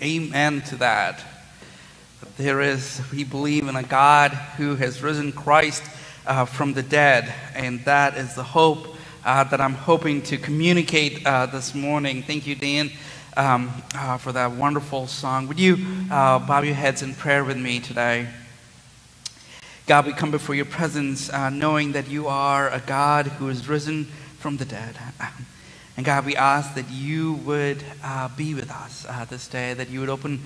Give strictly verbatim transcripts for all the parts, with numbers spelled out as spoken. Amen to that. But there is, we believe in a God who has risen Christ uh, from the dead, and that is the hope uh, that I'm hoping to communicate uh, this morning. Thank you, Dan, um, uh, for that wonderful song. Would you uh, bow your heads in prayer with me today? God, we come before your presence uh, knowing that you are a God who is risen from the dead. And God, we ask that you would uh, be with us uh, this day, that you would open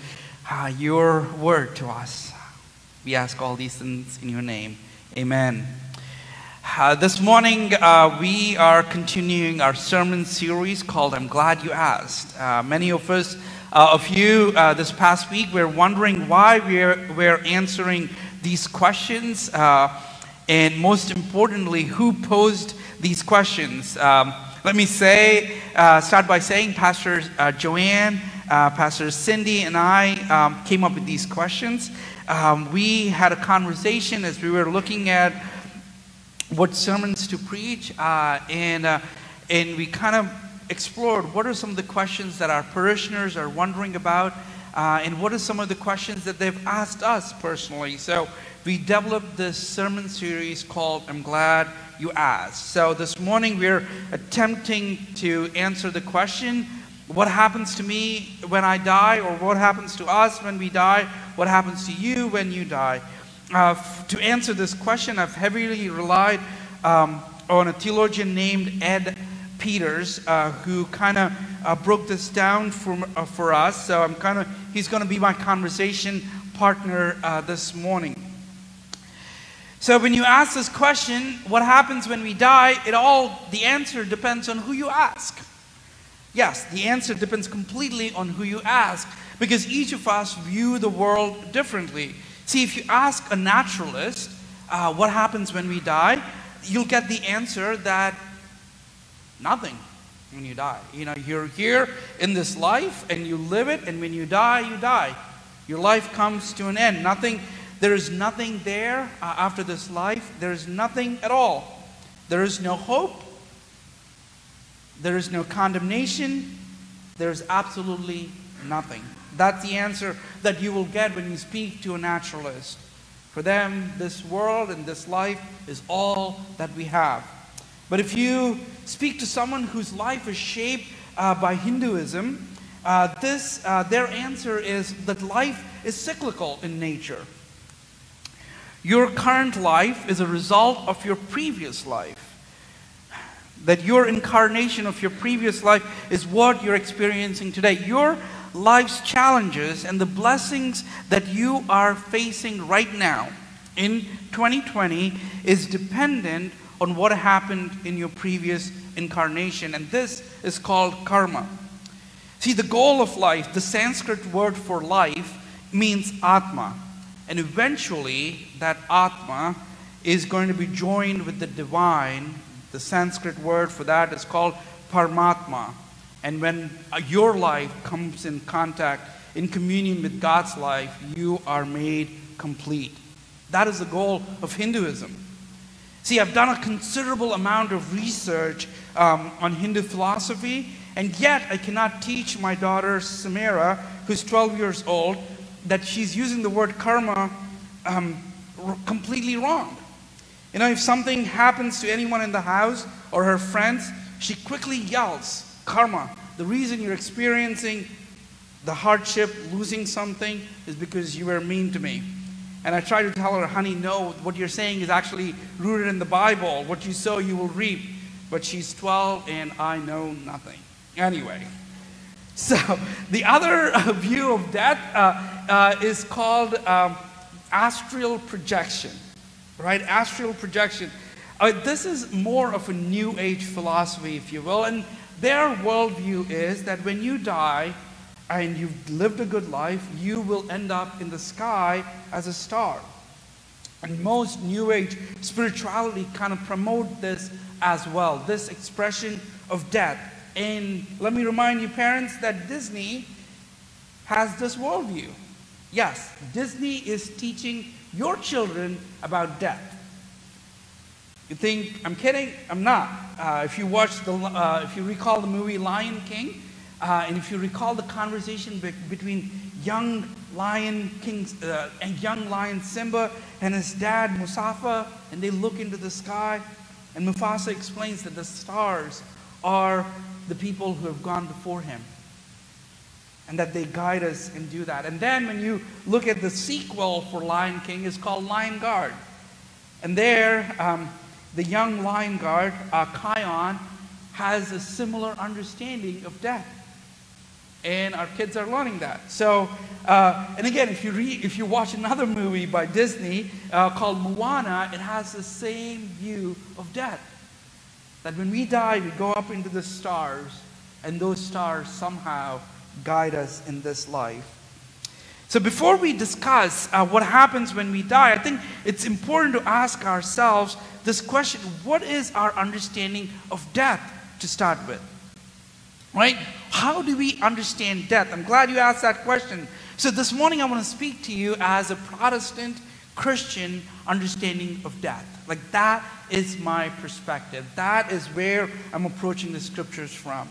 uh, your word to us. We ask all these things in your name. Amen. Uh, this morning, uh, we are continuing our sermon series called I'm Glad You Asked. Uh, many of us, uh, of you, uh, this past week, were wondering why we're, we're answering these questions, uh, and most importantly, who posed these questions. Um, Let me say, uh, start by saying Pastor uh, Joanne, uh, Pastor Cindy, and I um, came up with these questions. Um, we had a conversation as we were looking at what sermons to preach, uh, and, uh, and we kind of explored what are some of the questions that our parishioners are wondering about, uh, and what are some of the questions that they've asked us personally. So we developed this sermon series called I'm Glad You Asked. So this morning we're attempting to answer the question, what happens to me when I die, or what happens to us when we die, what happens to you when you die. Uh, to answer this question, I've heavily relied um, on a theologian named Ed Peters, uh, who kind of uh, broke this down for, uh, for us. So I'm kind of, he's going to be my conversation partner uh, this morning. So when you ask this question, what happens when we die, it all, the answer depends on who you ask. Yes, the answer depends completely on who you ask, because each of us view the world differently. See, if you ask a naturalist, uh, what happens when we die, you'll get the answer that nothing when you die. You know, you're here in this life and you live it, and when you die, you die. Your life comes to an end. Nothing. There is nothing there uh, after this life. There is nothing at all. There is no hope. There is no condemnation. There is absolutely nothing. That's the answer that you will get when you speak to a naturalist. For them, this world and this life is all that we have. But if you speak to someone whose life is shaped uh, by Hinduism, uh, this, uh, their answer is that life is cyclical in nature. Your current life is a result of your previous life. That your incarnation of your previous life is what you're experiencing today. Your life's challenges and the blessings that you are facing right now in twenty twenty is dependent on what happened in your previous incarnation. And this is called karma. See, the goal of life, the Sanskrit word for life, means Atma. And eventually, that Atma is going to be joined with the divine. The Sanskrit word for that is called Paramatma. And when your life comes in contact, in communion with God's life, you are made complete. That is the goal of Hinduism. See, I've done a considerable amount of research um, on Hindu philosophy, and yet I cannot teach my daughter, Samira, who's twelve years old, that she's using the word karma um, completely wrong. You know, if something happens to anyone in the house or her friends, she quickly yells, karma. The reason you're experiencing the hardship, losing something, is because you were mean to me. And I try to tell her, honey, no, what you're saying is actually rooted in the Bible. What you sow, you will reap. But she's twelve and I know nothing. Anyway, so the other view of death, uh, Uh, is called um, astral projection, right? Astral projection. Uh, this is more of a New Age philosophy, if you will, and their worldview is that when you die and you've lived a good life, you will end up in the sky as a star. And most New Age spirituality kind of promote this as well, this expression of death. And let me remind you, parents, that Disney has this worldview. Yes, Disney is teaching your children about death. You think I'm kidding? I'm not. Uh, if you watch the, uh, if you recall the movie Lion King, Uh, and if you recall the conversation be between young lion King uh, and young lion Simba and his dad Mufasa, and they look into the sky, and Mufasa explains that the stars are the people who have gone before him, and that they guide us and do that. And then when you look at the sequel for Lion King, it's called Lion Guard. And there, um, the young Lion Guard, uh, Kion, has a similar understanding of death. And our kids are learning that. So, uh, and again, if you, re if you watch another movie by Disney uh, called Moana, it has the same view of death. That when we die, we go up into the stars, and those stars somehow guide us in this life. So before we discuss uh, what happens when we die, I think it's important to ask ourselves this question: what is our understanding of death to start with? Right? How do we understand death? I'm glad you asked that question. So this morning I want to speak to you as a Protestant Christian understanding of death. Like, that is my perspective. That is where I'm approaching the scriptures from.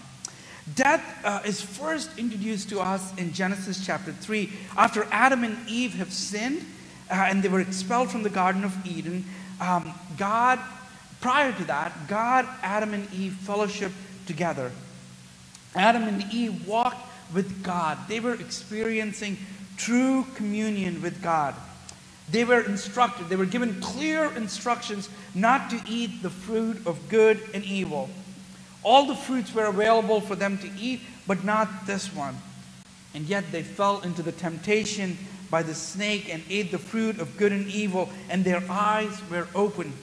Death uh, is first introduced to us in Genesis chapter three. After Adam and Eve have sinned uh, and they were expelled from the Garden of Eden, um, God, prior to that, God, Adam and Eve fellowship together. Adam and Eve walked with God. They were experiencing true communion with God. They were instructed, they were given clear instructions not to eat the fruit of good and evil. All the fruits were available for them to eat, but not this one. And yet they fell into the temptation by the snake and ate the fruit of good and evil, and their eyes were opened.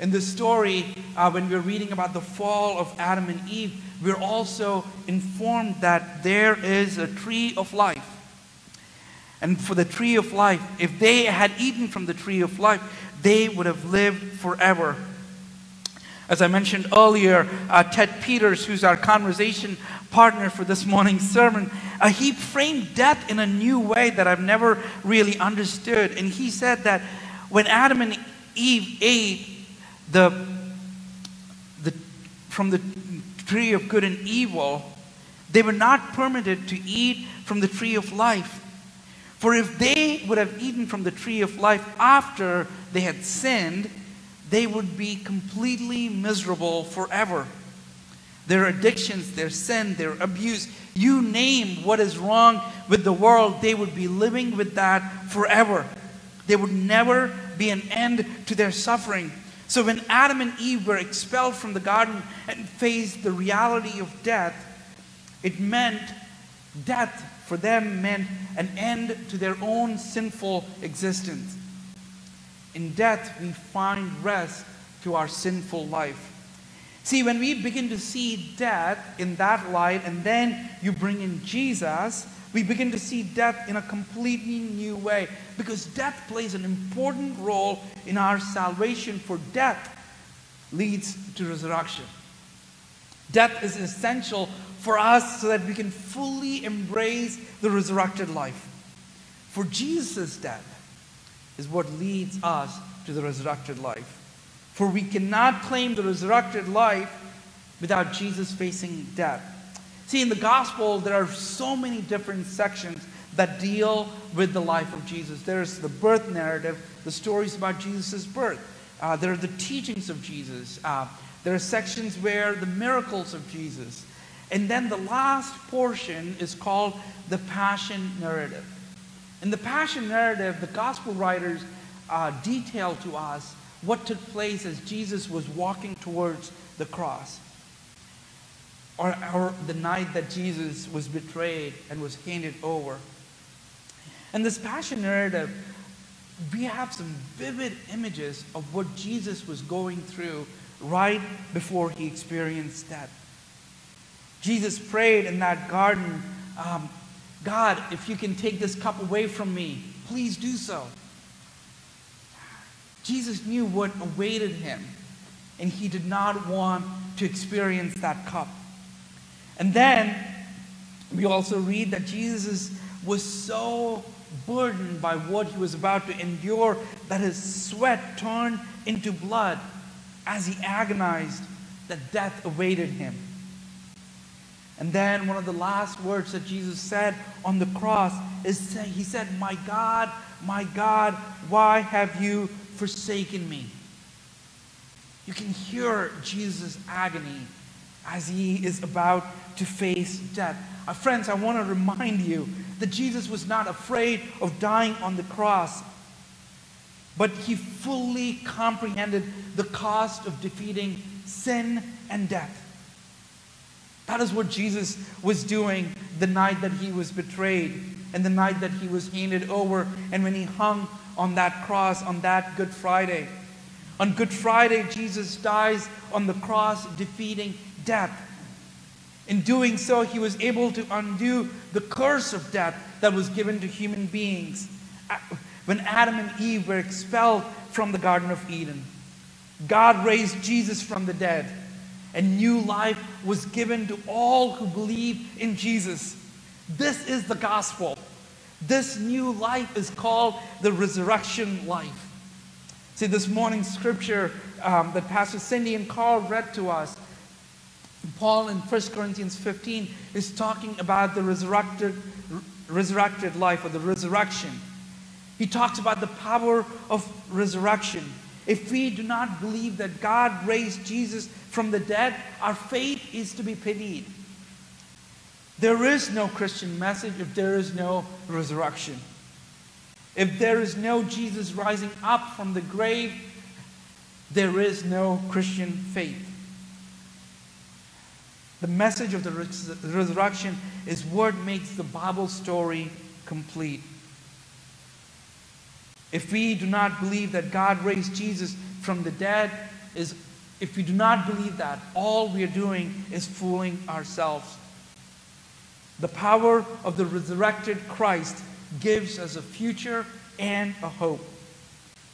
In the story, uh, when we're reading about the fall of Adam and Eve, we're also informed that there is a tree of life. And for the tree of life, if they had eaten from the tree of life, they would have lived forever. As I mentioned earlier, uh, Ted Peters, who's our conversation partner for this morning's sermon, uh, he framed death in a new way that I've never really understood. And he said that when Adam and Eve ate the, the, from the tree of good and evil, they were not permitted to eat from the tree of life. For if they would have eaten from the tree of life after they had sinned, they would be completely miserable forever. Their addictions, their sin, their abuse, you name what is wrong with the world, they would be living with that forever. There would never be an end to their suffering. So when Adam and Eve were expelled from the garden and faced the reality of death, it meant death for them meant an end to their own sinful existence. In death, we find rest to our sinful life. See, when we begin to see death in that light, and then you bring in Jesus, we begin to see death in a completely new way, because death plays an important role in our salvation, for death leads to resurrection. Death is essential for us so that we can fully embrace the resurrected life. For Jesus' death is what leads us to the resurrected life. For we cannot claim the resurrected life without Jesus facing death. See, in the gospel, there are so many different sections that deal with the life of Jesus. There's the birth narrative, the stories about Jesus' birth. Uh, there are the teachings of Jesus. Uh, there are sections where the miracles of Jesus. And then the last portion is called the passion narrative. In the passion narrative, the gospel writers uh, detail to us what took place as Jesus was walking towards the cross, or, or the night that Jesus was betrayed and was handed over. In this passion narrative, we have some vivid images of what Jesus was going through right before he experienced death. Jesus prayed in that garden, um, God, if you can take this cup away from me, please do so. Jesus knew what awaited him, and he did not want to experience that cup. And then we also read that Jesus was so burdened by what he was about to endure that his sweat turned into blood as he agonized that death awaited him. And then one of the last words that Jesus said on the cross is, he said, "My God, my God, why have you forsaken me?" You can hear Jesus' agony as he is about to face death. Uh, friends, I want to remind you that Jesus was not afraid of dying on the cross, but he fully comprehended the cost of defeating sin and death. That is what Jesus was doing the night that he was betrayed and the night that he was handed over and when he hung on that cross on that Good Friday. On Good Friday, Jesus dies on the cross, defeating death. In doing so, he was able to undo the curse of death that was given to human beings when Adam and Eve were expelled from the Garden of Eden. God raised Jesus from the dead, and new life was given to all who believe in Jesus. This is the gospel. This new life is called the resurrection life. See, this morning's scripture um, that Pastor Cindy and Carl read to us, Paul in First Corinthians fifteen is talking about the resurrected, resurrected life or the resurrection. He talks about the power of resurrection. If we do not believe that God raised Jesus from the dead, our faith is to be pitied. There is no Christian message if there is no resurrection. If there is no Jesus rising up from the grave, there is no Christian faith. The message of the res- resurrection is what makes the Bible story complete. If we do not believe that God raised Jesus from the dead, is if we do not believe that, all we are doing is fooling ourselves. The power of the resurrected Christ gives us a future and a hope.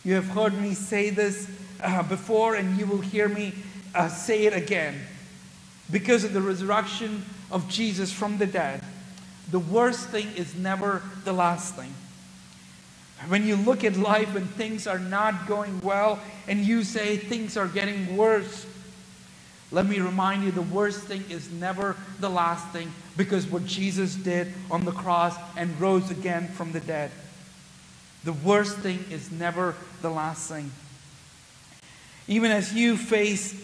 You have heard me say this uh, before, and you will hear me uh, say it again. Because of the resurrection of Jesus from the dead, the worst thing is never the last thing. When you look at life and things are not going well, and you say things are getting worse, let me remind you, the worst thing is never the last thing, because what Jesus did on the cross and rose again from the dead. The worst thing is never the last thing. Even as you face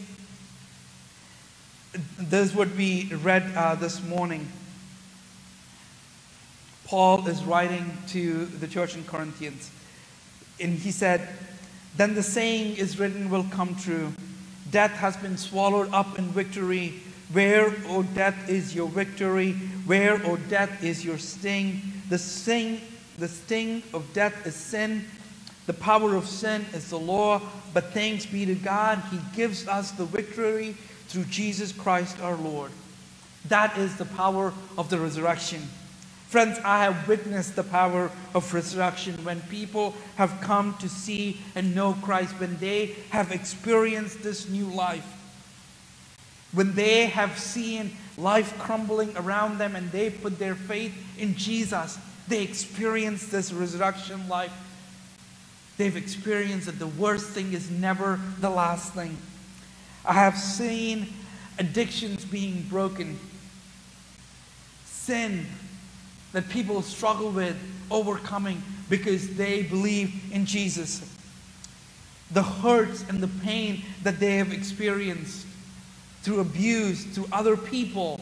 this, what we read uh, this morning, Paul is writing to the church in Corinthians, and he said, "Then the saying is written will come true. Death has been swallowed up in victory. Where, O death, is your victory? Where, O death, is your sting? The sting, the sting of death is sin. The power of sin is the law. But thanks be to God, he gives us the victory through Jesus Christ our Lord." That is the power of the resurrection. Friends, I have witnessed the power of resurrection when people have come to see and know Christ, when they have experienced this new life, when they have seen life crumbling around them and they put their faith in Jesus, they experience this resurrection life. They've experienced that the worst thing is never the last thing. I have seen addictions being broken, sin that people struggle with overcoming because they believe in Jesus. The hurts and the pain that they have experienced through abuse, through other people,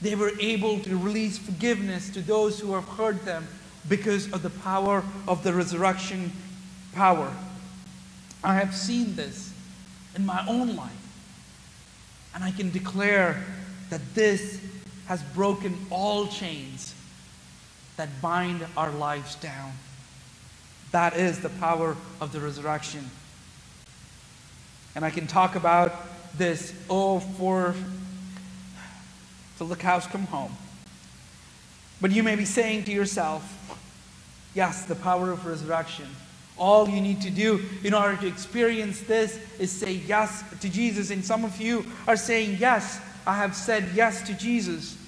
they were able to release forgiveness to those who have hurt them because of the power of the resurrection power. I have seen this in my own life, and I can declare that this has broken all chains that bind our lives down. That is the power of the resurrection. And I can talk about this, oh, for till the cows come home. But you may be saying to yourself, yes, the power of resurrection. All you need to do in order to experience this is say yes to Jesus. And some of you are saying, yes, I have said yes to Jesus,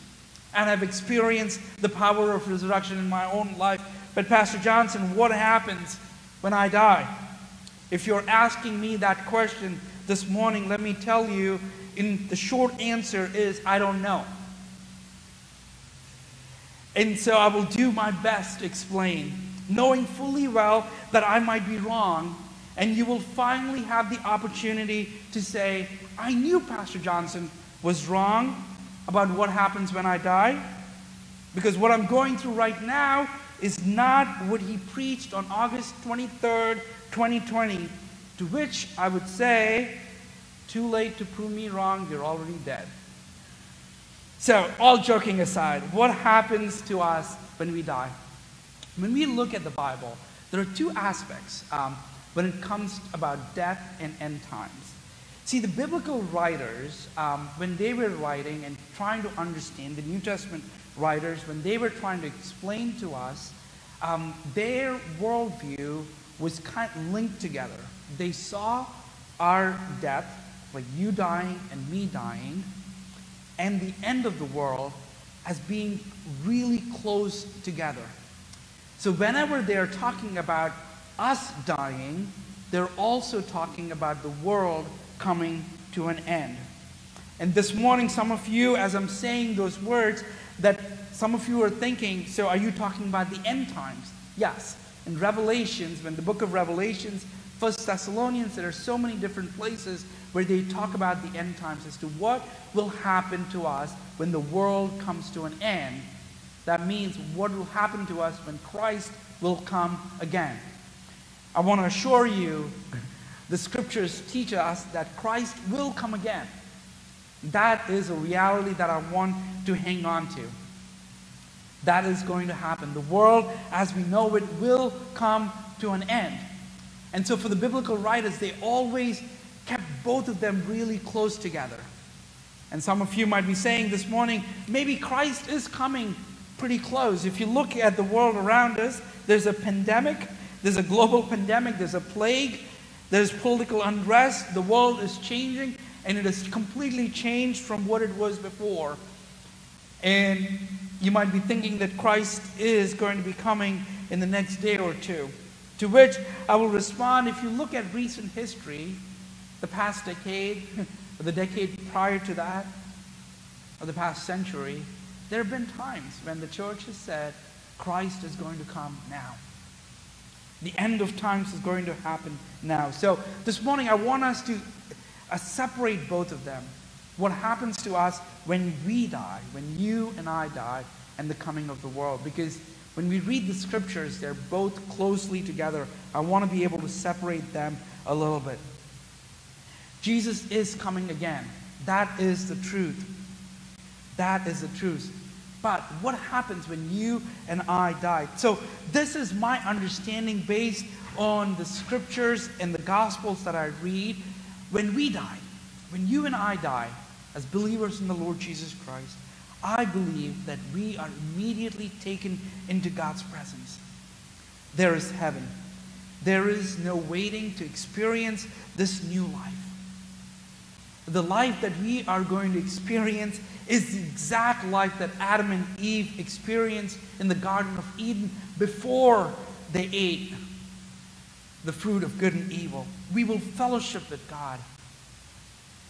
and I've experienced the power of resurrection in my own life. But Pastor Johnson, what happens when I die? If you're asking me that question this morning, let me tell you, in the short answer is, I don't know. And so I will do my best to explain, knowing fully well that I might be wrong, and you will finally have the opportunity to say, I knew Pastor Johnson was wrong about what happens when I die, because what I'm going through right now is not what he preached on August twenty-third, twenty twenty, to which I would say, too late to prove me wrong, you're already dead. So, all joking aside, what happens to us when we die? When we look at the Bible, there are two aspects um, when it comes about death and end times. See, the biblical writers, um, when they were writing and trying to understand, the New Testament writers, when they were trying to explain to us, um, their worldview was kind of linked together. They saw our death, like you dying and me dying, and the end of the world as being really close together. So whenever they're talking about us dying, they're also talking about the world coming to an end. And this morning, some of you, as I'm saying those words, that some of you are thinking, so are you talking about the end times? Yes. In Revelations, when the book of Revelations, First Thessalonians, there are so many different places where they talk about the end times as to what will happen to us when the world comes to an end. That means what will happen to us when Christ will come again. I want to assure you, the scriptures teach us that Christ will come again. That is a reality that I want to hang on to. That is going to happen. The world, as we know it, will come to an end. And so for the biblical writers, they always kept both of them really close together. And some of you might be saying this morning, maybe Christ is coming pretty close. If you look at the world around us, there's a pandemic, there's a global pandemic, there's a plague, there's political unrest, the world is changing, and it has completely changed from what it was before. And you might be thinking that Christ is going to be coming in the next day or two. To which I will respond, if you look at recent history, the past decade, or the decade prior to that, or the past century, there have been times when the church has said, Christ is going to come now. The end of times is going to happen now. So this morning I want us to uh, separate both of them. What happens to us when we die, when you and I die, and the coming of the world. Because when we read the scriptures, they're both closely together. I want to be able to separate them a little bit. Jesus is coming again. That is the truth. That is the truth. But what happens when you and I die? So this is my understanding based on the scriptures and the gospels that I read. When we die, when you and I die, as believers in the Lord Jesus Christ, I believe that we are immediately taken into God's presence. There is heaven. There is no waiting to experience this new life. The life that we are going to experience is the exact life that Adam and Eve experienced in the Garden of Eden before they ate the fruit of good and evil. We will fellowship with God.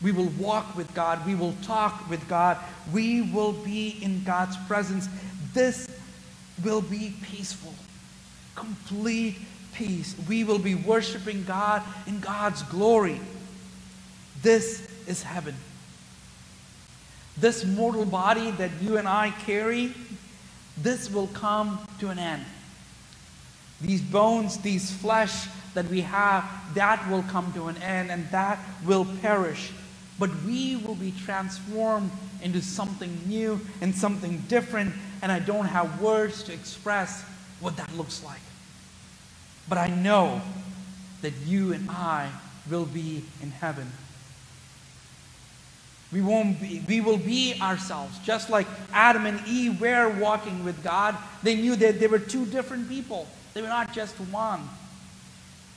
We will walk with God. We will talk with God. We will be in God's presence. This will be peaceful, complete peace. We will be worshiping God in God's glory. This is heaven. This mortal body that you and I carry, this will come to an end. These bones, these flesh that we have, that will come to an end, and that will perish. But we will be transformed into something new and something different, and I don't have words to express what that looks like. But I know that you and I will be in heaven. We won't be, we will be ourselves, just like Adam and Eve were walking with God. They knew that they were two different people. They were not just one.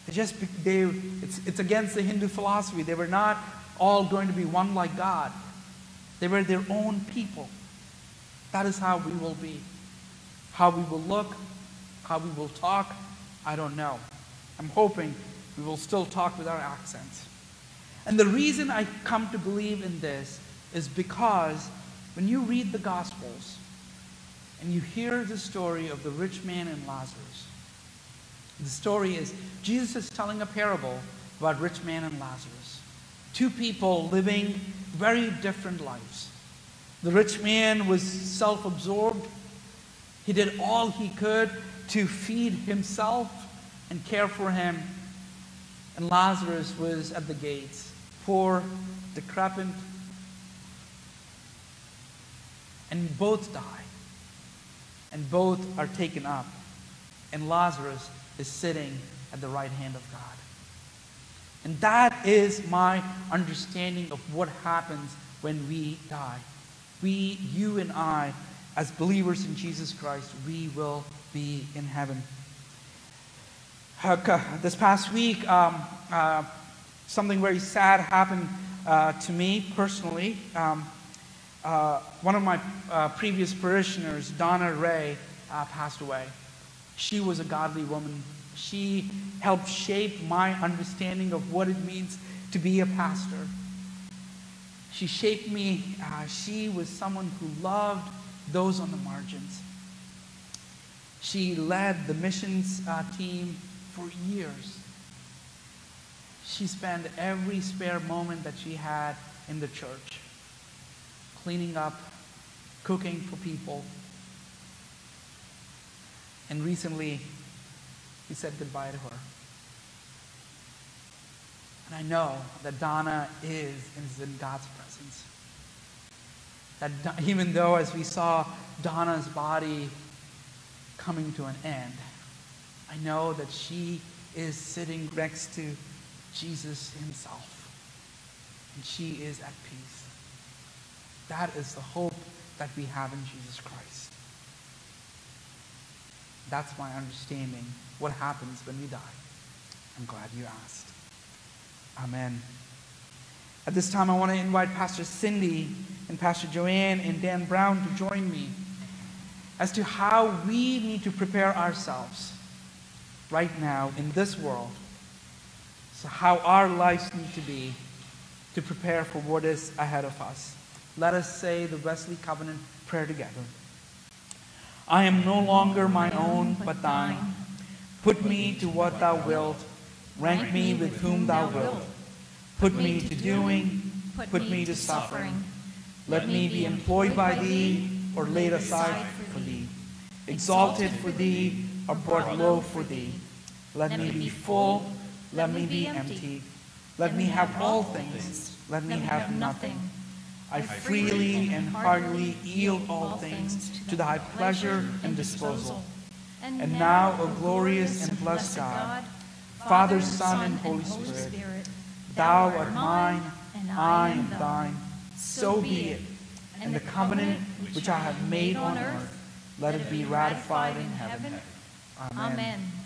They just, they, it's, it's against the Hindu philosophy. They were not all going to be one like God. They were their own people. That is how we will be. How we will look, how we will talk, I don't know. I'm hoping we will still talk with our accents. And the reason I come to believe in this is because when you read the Gospels, and you hear the story of the rich man and Lazarus. The story is, Jesus is telling a parable about rich man and Lazarus. Two people living very different lives. The rich man was self-absorbed. He did all he could to feed himself and care for him. And Lazarus was at the gates, poor, decrepit, and both die. And both are taken up. And Lazarus is sitting at the right hand of God. And that is my understanding of what happens when we die. We, you and I, as believers in Jesus Christ, we will be in heaven. This past week, um, uh, something very sad happened uh, to me personally. Um, uh, one of my uh, previous parishioners, Donna Ray, uh, passed away. She was a godly woman. She helped shape my understanding of what it means to be a pastor. She shaped me. Uh, she was someone who loved those on the margins. She led the missions uh, team for years. She spent every spare moment that she had in the church, cleaning up, cooking for people. And recently, we said goodbye to her. And I know that Donna is, is in God's presence. That even though, as we saw Donna's body coming to an end, I know that she is sitting next to Jesus himself. And she is at peace. That is the hope that we have in Jesus Christ. That's my understanding, what happens when we die. I'm glad you asked. Amen. At this time, I want to invite Pastor Cindy and Pastor Joanne and Dan Brown to join me as to how we need to prepare ourselves right now in this world. So how our lives need to be to prepare for what is ahead of us. Let us say the Wesley Covenant prayer together. I am no longer my own, but thine. Put me to what thou wilt. Rank me with whom thou wilt. Put me to doing. Put me to suffering. Let me be employed by thee, or laid aside for thee. Exalted for thee, or brought low for thee. Let me be full. Let me be empty. Let me have all things. Let me have nothing. I freely and heartily yield all things to thy pleasure and disposal. And now, O glorious and blessed God, Father, Son, and Holy Spirit, thou art mine, and I am thine. So be it. And the covenant which I have made on earth, let it be ratified in heaven. Amen.